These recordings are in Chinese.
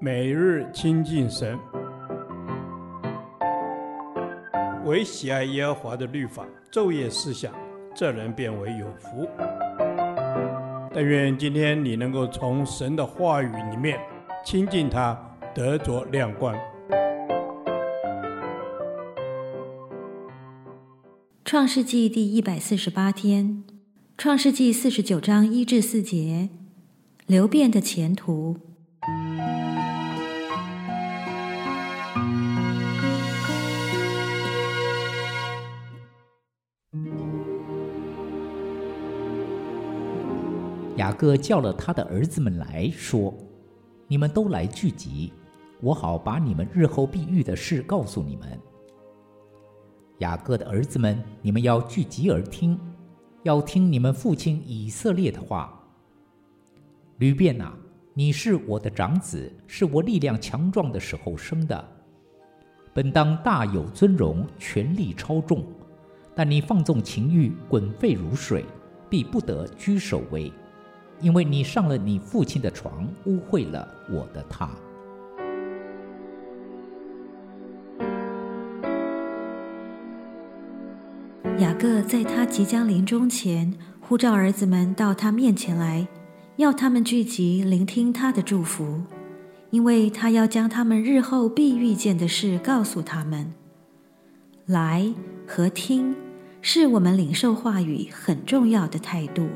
每日亲近神，唯喜爱耶和华的律法，昼夜思想，这人变为有福。但愿今天你能够从神的话语里面亲近他，得着亮光。创世纪第148天，创世纪49章1-4节，流便的前途。雅各叫了他的儿子们来说，你们都来聚集，我好把你们日后必遇的事告诉你们。雅各的儿子们，你们要聚集而听，要听你们父亲以色列的话。流便啊，你是我的长子，是我力量强壮的时候生的，本当大有尊荣，权力超重，但你放纵情欲，滚沸如水，必不得居首位，因为你上了你父亲的床，污秽了我的榻。雅各在他即将临终前，呼召儿子们到他面前来，要他们聚集聆听他的祝福，因为他要将他们日后必遇见的事告诉他们。来和听是我们领受话语很重要的态度。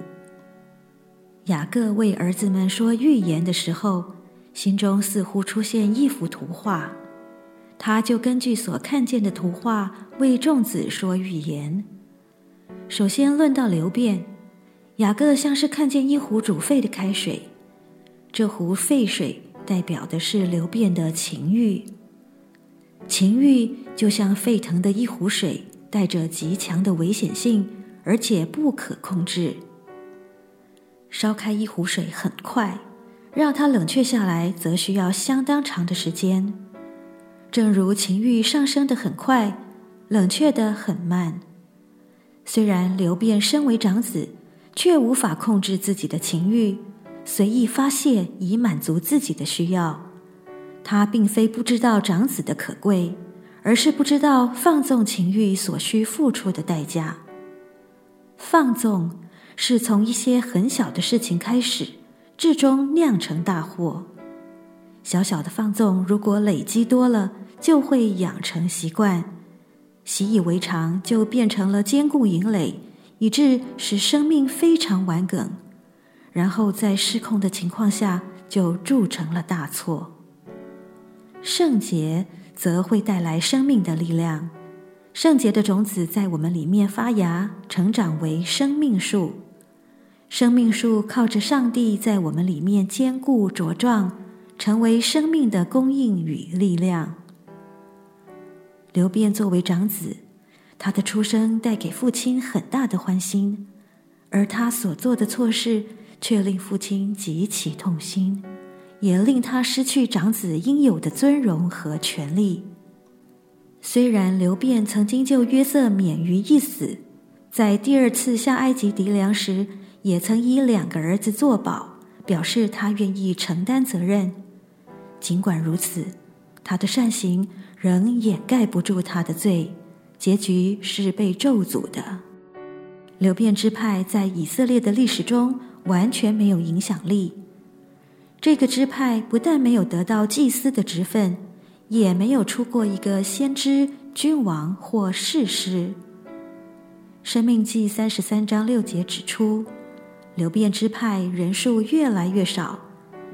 雅各为儿子们说预言的时候，心中似乎出现一幅图画，他就根据所看见的图画为众子说预言。首先论到流便，雅各像是看见一壶煮沸的开水，这壶沸水代表的是流便的情欲。情欲就像沸腾的一壶水，带着极强的危险性，而且不可控制。烧开一壶水很快，让它冷却下来则需要相当长的时间。正如情欲上升得很快，冷却得很慢。虽然流便身为长子，却无法控制自己的情欲，随意发泄以满足自己的需要。他并非不知道长子的可贵，而是不知道放纵情欲所需付出的代价。放纵是从一些很小的事情开始，至终酿成大祸。小小的放纵如果累积多了，就会养成习惯，习以为常，就变成了坚固营垒，以致使生命非常顽梗，然后在失控的情况下就铸成了大错。圣洁则会带来生命的力量，圣洁的种子在我们里面发芽，成长为生命树。生命树靠着上帝在我们里面坚固茁壮，成为生命的供应与力量。流便作为长子，他的出生带给父亲很大的欢欣，而他所做的错事却令父亲极其痛心，也令他失去长子应有的尊荣和权利。虽然流便曾经救约瑟免于一死，在第二次下埃及籴粮时，也曾以两个儿子作保，表示他愿意承担责任。尽管如此，他的善行仍掩盖不住他的罪，结局是被咒诅的。流便支派在以色列的历史中完全没有影响力，这个支派不但没有得到祭司的职分，也没有出过一个先知、君王或士师。生命记33章6节指出，流便支派人数越来越少，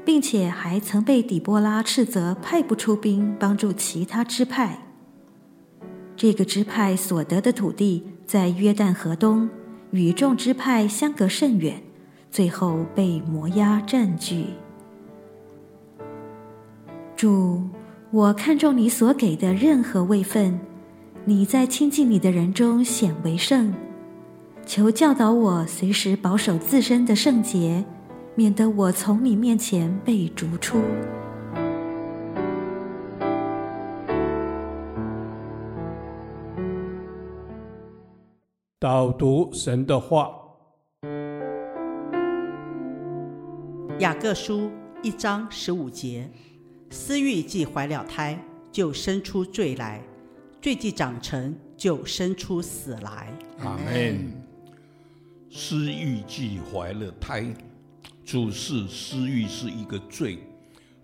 并且还曾被底波拉斥责派不出兵帮助其他支派。这个支派所得的土地在约旦河东，与众支派相隔甚远，最后被摩押占据。主，我看重你所给的任何位分，你在亲近你的人中显为圣。求教导我随时保守自身的圣洁，免得我从你面前被逐出。导读神的话，雅各书1章15节，私欲既怀了胎，就生出罪来；罪既长成，就生出死来。阿们。私欲既怀了胎，主是私欲是一个罪，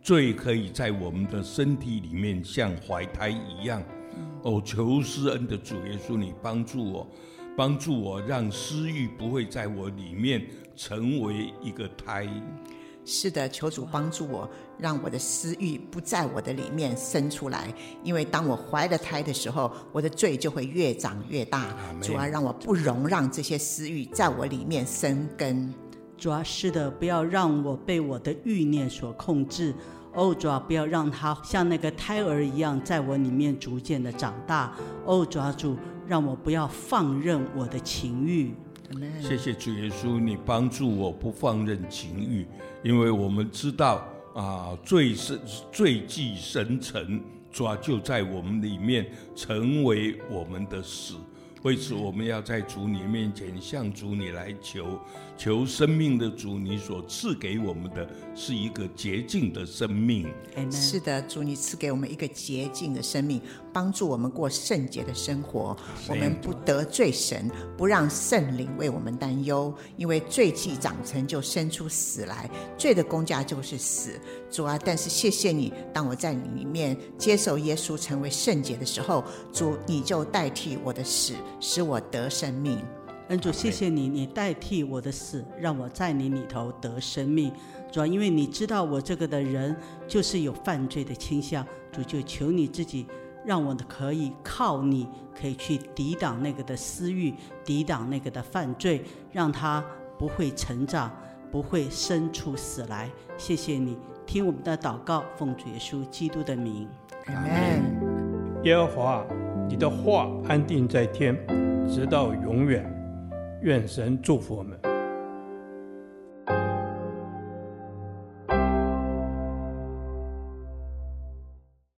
罪可以在我们的身体里面像怀胎一样。哦，求施恩的主耶稣，你帮助我，帮助我，让私欲不会在我里面成为一个胎。是的，求主帮助我，让我的私欲不在我的里面生出来。因为当我怀了胎的时候，我的罪就会越长越大。主啊，让我不容让这些私欲在我里面生根。主啊，是的，不要让我被我的欲念所控制。哦，主啊，不要让它像那个胎儿一样在我里面逐渐的长大。哦，主啊，主，让我不要放任我的情欲。谢谢主耶稣，你帮助我不放任情欲，因为我们知道啊，罪既深沉，主啊就在我们里面成为我们的死。为此我们要在主你面前向主你来求生命的主，你所赐给我们的是一个洁净的生命。是的，主你赐给我们一个洁净的生命，帮助我们过圣洁的生活。我们不得罪神，不让圣灵为我们担忧，因为罪既长成就生出死来，罪的工价就是死。主啊，但是谢谢你，当我在你里面接受耶稣成为圣洁的时候，主你就代替我的死，使我得生命。恩主，谢谢你，你代替我的死，让我在你里头得生命。主啊，因为你知道我这个的人就是有犯罪的倾向，主就求你自己让我可以靠你，可以去抵挡那个的私欲，抵挡那个的犯罪，让他不会成长，不会生出死来。谢谢你，听我们的祷告，奉主耶稣基督的名，阿们。耶和华，你的话安定在天，直到永远。愿神祝福我们。